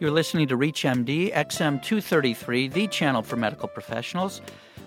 You're listening to ReachMD, XM233, the channel for medical professionals.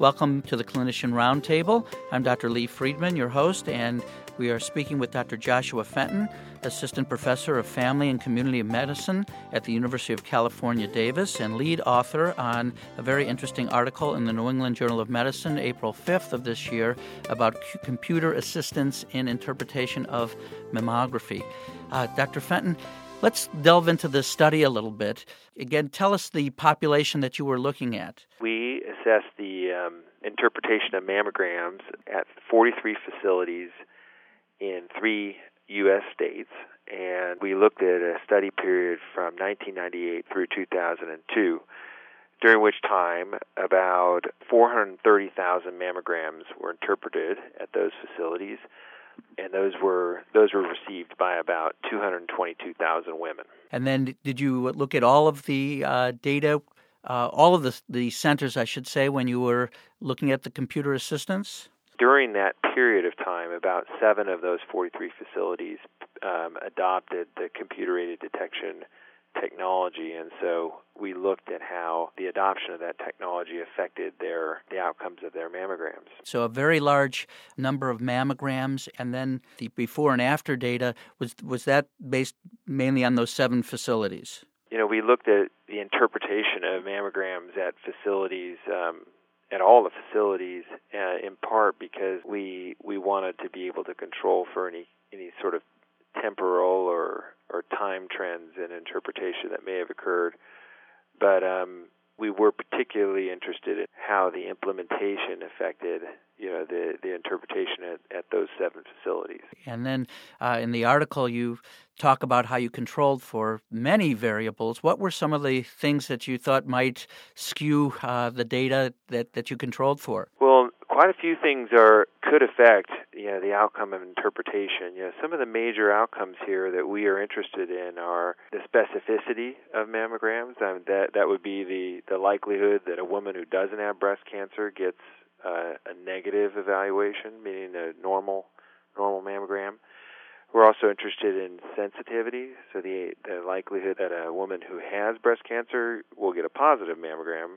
Welcome to the Clinician Roundtable. I'm Dr. Lee Friedman, your host, and we are speaking with Dr. Joshua Fenton, Assistant Professor of Family and Community Medicine at the University of California, Davis, and lead author on a very interesting article in the New England Journal of Medicine, April 5th of this year, about computer assistance in interpretation of mammography. Dr. Fenton, let's delve into this study a little bit. Again, tell us the population that you were looking at. We assessed the interpretation of mammograms at 43 facilities in 3 U.S. states, and we looked at a study period from 1998 through 2002, during which time about 430,000 mammograms were interpreted at those facilities, and those were received by about 222,000 women. And then did you look at all of the data, all of the centers, I should say, when you were looking at the computer assistance? During that period of time, about 7 of those 43 facilities adopted the computer-aided detection technology, and so we looked at how the adoption of that technology affected the outcomes of their mammograms. So a very large number of mammograms, and then the before and after data, was that based mainly on those 7 facilities? You know, we looked at the interpretation of mammograms at facilities, at all the facilities, in part because we wanted to be able to control for any sort of temporal or time trends in interpretation that may have occurred. But we were particularly interested in how the implementation affected, you know, the interpretation at those 7 facilities. And then in the article, you talk about how you controlled for many variables. What were some of the things that you thought might skew the data that you controlled for? Well, quite a few things could affect, you know, the outcome of interpretation. You know, some of the major outcomes here that we are interested in are the specificity of mammograms. I mean, that would be the likelihood that a woman who doesn't have breast cancer gets a negative evaluation, meaning a normal mammogram. We're also interested in sensitivity, so the likelihood that a woman who has breast cancer will get a positive mammogram.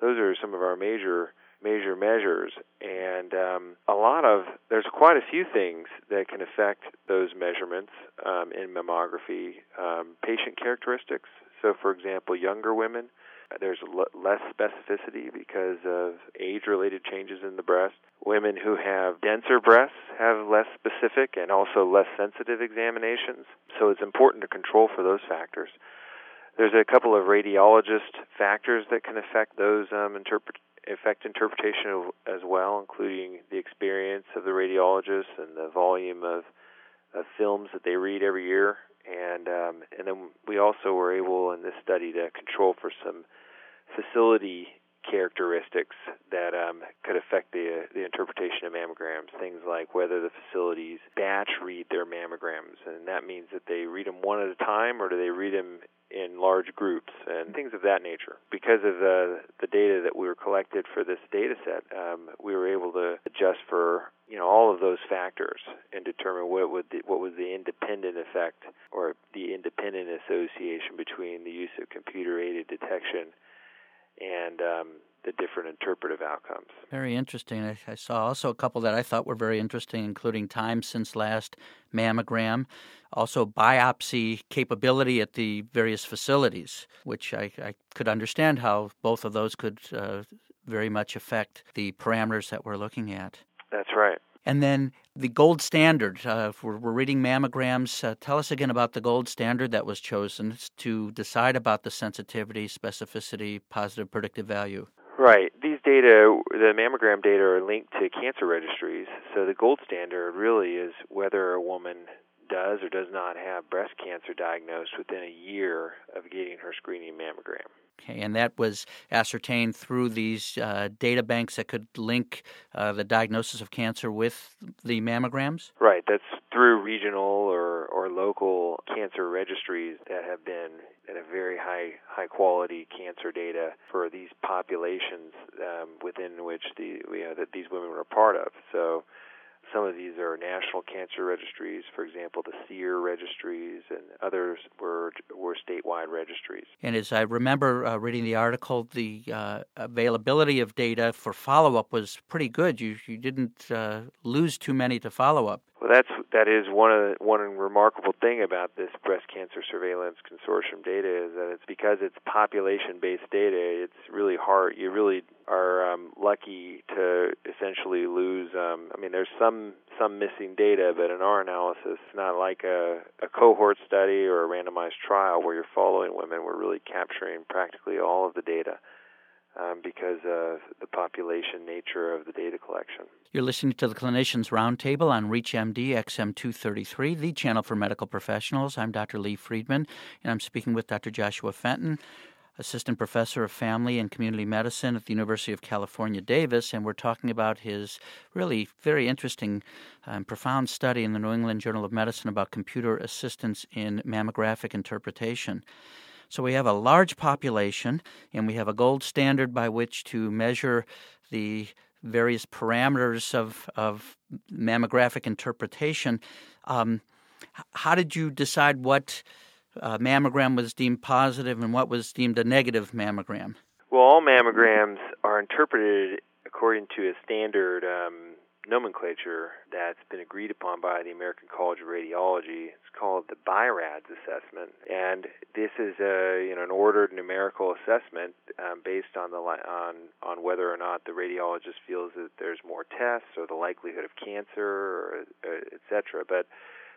Those are some of our major measures, and there's quite a few things that can affect those measurements in mammography. Patient characteristics, so for example, younger women, there's less specificity because of age-related changes in the breast. Women who have denser breasts have less specific and also less sensitive examinations, so it's important to control for those factors. There's a couple of radiologist factors that can affect those interpretation as well, including the experience of the radiologist and the volume of films that they read every year. And then we also were able in this study to control for some facility characteristics that could affect the interpretation of mammograms, things like whether the facilities batch read their mammograms, and that means that they read them one at a time or do they read them in large groups and things of that nature. Because of the data that we were collected for this data set, we were able to adjust for, you know, all of those factors and determine what was the independent effect or the independent association between the use of computer-aided detection and the different interpretive outcomes. Very interesting. I saw also a couple that I thought were very interesting, including time since last mammogram, also biopsy capability at the various facilities, which I could understand how both of those could very much affect the parameters that we're looking at. That's right. And then the gold standard, if we're reading mammograms, tell us again about the gold standard that was chosen to decide about the sensitivity, specificity, positive predictive value. Right. These data, the mammogram data, are linked to cancer registries. So the gold standard really is whether a woman does or does not have breast cancer diagnosed within a year of getting her screening mammogram. Okay, and that was ascertained through these data banks that could link the diagnosis of cancer with the mammograms? Right, that's through regional or local cancer registries that have been at a very high quality cancer data for these populations within which that these women were a part of. So some of these are national cancer registries, for example, the SEER registries and Others were statewide registries. And as I remember reading the article, the availability of data for follow-up was pretty good. You didn't lose too many to follow-up. Well, that is one remarkable thing about this Breast Cancer Surveillance Consortium data, is that it's because it's population-based data. It's really hard. You really are lucky to essentially lose. I mean, there's some missing data, but in our analysis, it's not like a cohort study or a randomized trial where you're following women. We're really capturing practically all of the data because of the population nature of the data collection. You're listening to the Clinicians Roundtable on ReachMD XM233, the channel for medical professionals. I'm Dr. Lee Friedman, and I'm speaking with Dr. Joshua Fenton, Assistant Professor of Family and Community Medicine at the University of California, Davis, and we're talking about his really very interesting and profound study in the New England Journal of Medicine about computer assistance in mammographic interpretation. So we have a large population, and we have a gold standard by which to measure the various parameters of mammographic interpretation. How did you decide what mammogram was deemed positive and what was deemed a negative mammogram? Well, all mammograms are interpreted according to a standard nomenclature that's been agreed upon by the American College of Radiology. It's called the BI-RADS assessment, and this is an ordered numerical assessment based on whether or not the radiologist feels that there's more tests or the likelihood of cancer, etc. But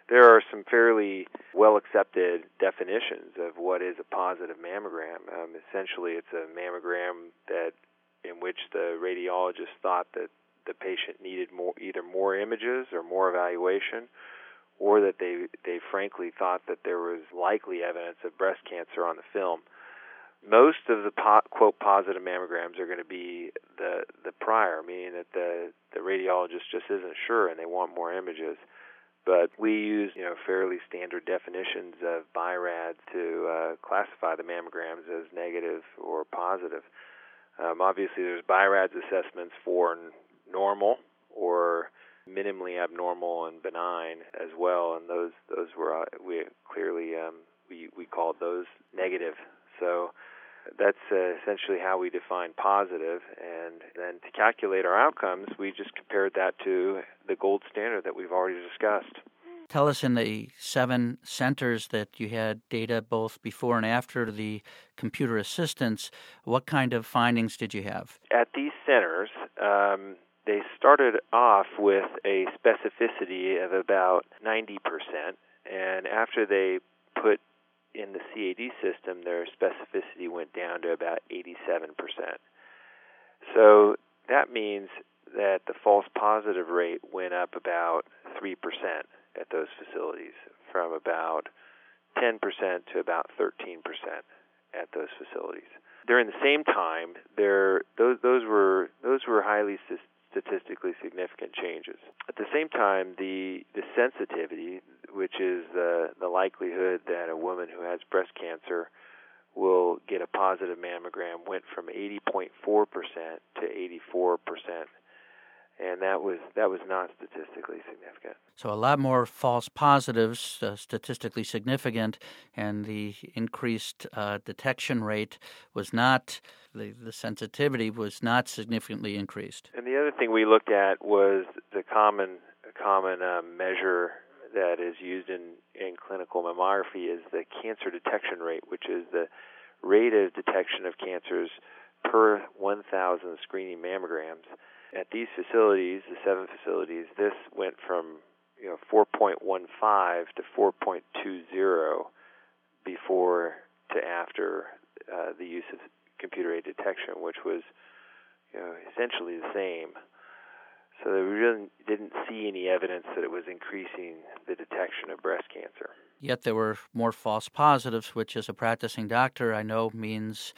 there are some fairly well-accepted definitions of what is a positive mammogram. Essentially, it's a mammogram in which the radiologist thought that the patient needed either more images or more evaluation, or that they frankly thought that there was likely evidence of breast cancer on the film. Most of the quote positive mammograms are going to be the prior, meaning that the radiologist just isn't sure and they want more images. But we use, fairly standard definitions of BI-RADS to classify the mammograms as negative or positive. Obviously, there's BI-RADS assessments for normal or minimally abnormal and benign as well, and those were we clearly called those negative. So that's essentially how we define positive. And then to calculate our outcomes, we just compared that to the gold standard that we've already discussed. Tell us, in the 7 centers that you had data both before and after the computer assistance, what kind of findings did you have? At these centers, they started off with a specificity of about 90%, and after they put in the CAD system, their specificity went down to about 87%. So that means that the false positive rate went up about 3% at those facilities, from about 10% to about 13% at those facilities. During the same time, those were highly statistically significant changes. At the same time, the sensitivity, which is the likelihood that a woman who has breast cancer will get a positive mammogram, went from 80.4% to 84%. And that was not statistically significant. So a lot more false positives, statistically significant, and the increased detection rate was not, the sensitivity was not significantly increased. And the other thing we looked at was the common measure that is used in clinical mammography is the cancer detection rate, which is the rate of detection of cancers per 1,000 screening mammograms. At these facilities, the 7 facilities, this went from 4.15 to 4.20 before to after the use of computer-aided detection, which was essentially the same. So we really didn't see any evidence that it was increasing the detection of breast cancer. Yet there were more false positives, which as a practicing doctor I know means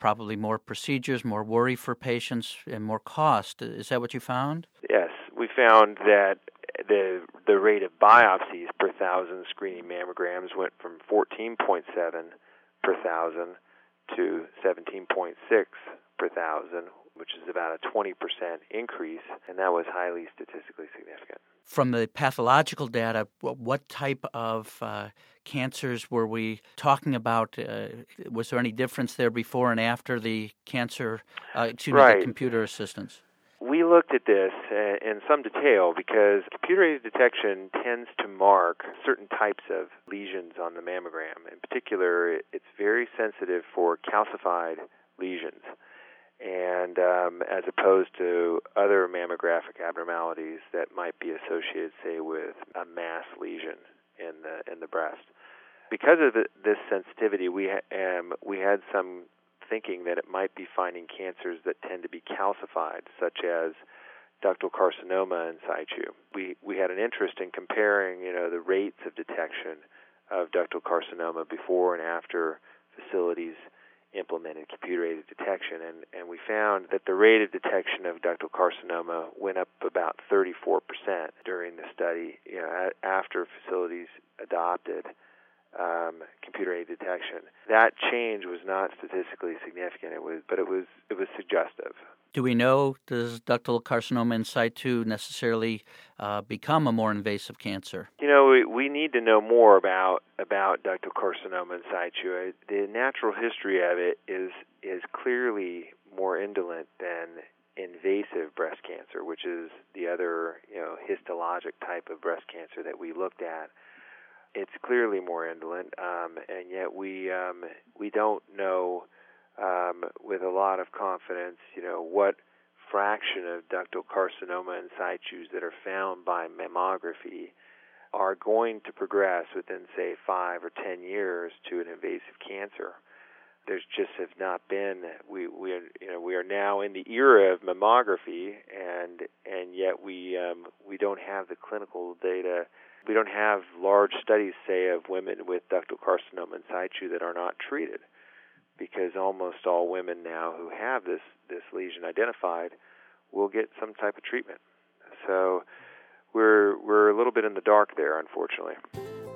probably more procedures, more worry for patients, and more cost. Is that what you found? Yes. We found that the rate of biopsies per 1,000 screening mammograms went from 14.7 per 1,000 to 17.6 per 1,000, which is about a 20% increase, and that was highly statistically significant. From the pathological data, what type of cancers were we talking about? Was there any difference there before and after the cancer, the computer assistance? We looked at this in some detail because computer-aided detection tends to mark certain types of lesions on the mammogram. In particular, it's very sensitive for calcified lesions, and as opposed to other mammographic abnormalities that might be associated, say, with a mass lesion in the breast. Because of this sensitivity, we had some thinking that it might be finding cancers that tend to be calcified, such as ductal carcinoma in situ. We had an interest in comparing, the rates of detection of ductal carcinoma before and after facilities implemented computer-aided detection, and we found that the rate of detection of ductal carcinoma went up about 34% during the study, after facilities adopted computer-aided detection. That change was not statistically significant, but it was suggestive. Do we know, does ductal carcinoma in situ necessarily become a more invasive cancer? We need to know more about ductal carcinoma in situ. The natural history of it is clearly more indolent than invasive breast cancer, which is the other histologic type of breast cancer that we looked at. It's clearly more indolent, and yet we don't know with a lot of confidence, what fraction of ductal carcinoma in situ that are found by mammography are going to progress within, say, 5 or 10 years to an invasive cancer. There's just have not been. We are now in the era of mammography, and yet we don't have the clinical data. We don't have large studies, say, of women with ductal carcinoma in situ that are not treated, because almost all women now who have this lesion identified will get some type of treatment. So we're a little bit in the dark there, unfortunately.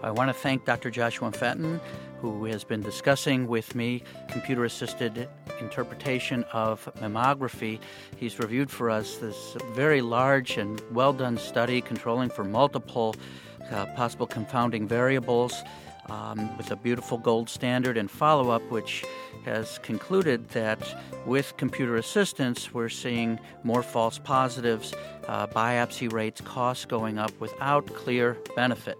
I want to thank Dr. Joshua Fenton, who has been discussing with me computer-assisted interpretation of mammography. He's reviewed for us this very large and well-done study controlling for multiple possible confounding variables with a beautiful gold standard and follow-up, which has concluded that with computer assistance, we're seeing more false positives, biopsy rates, costs going up without clear benefit.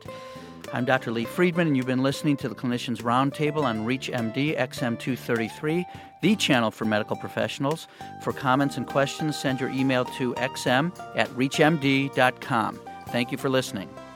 I'm Dr. Lee Friedman, and you've been listening to the Clinicians Roundtable on ReachMD XM233, the channel for medical professionals. For comments and questions, send your email to xm@reachmd.com. Thank you for listening.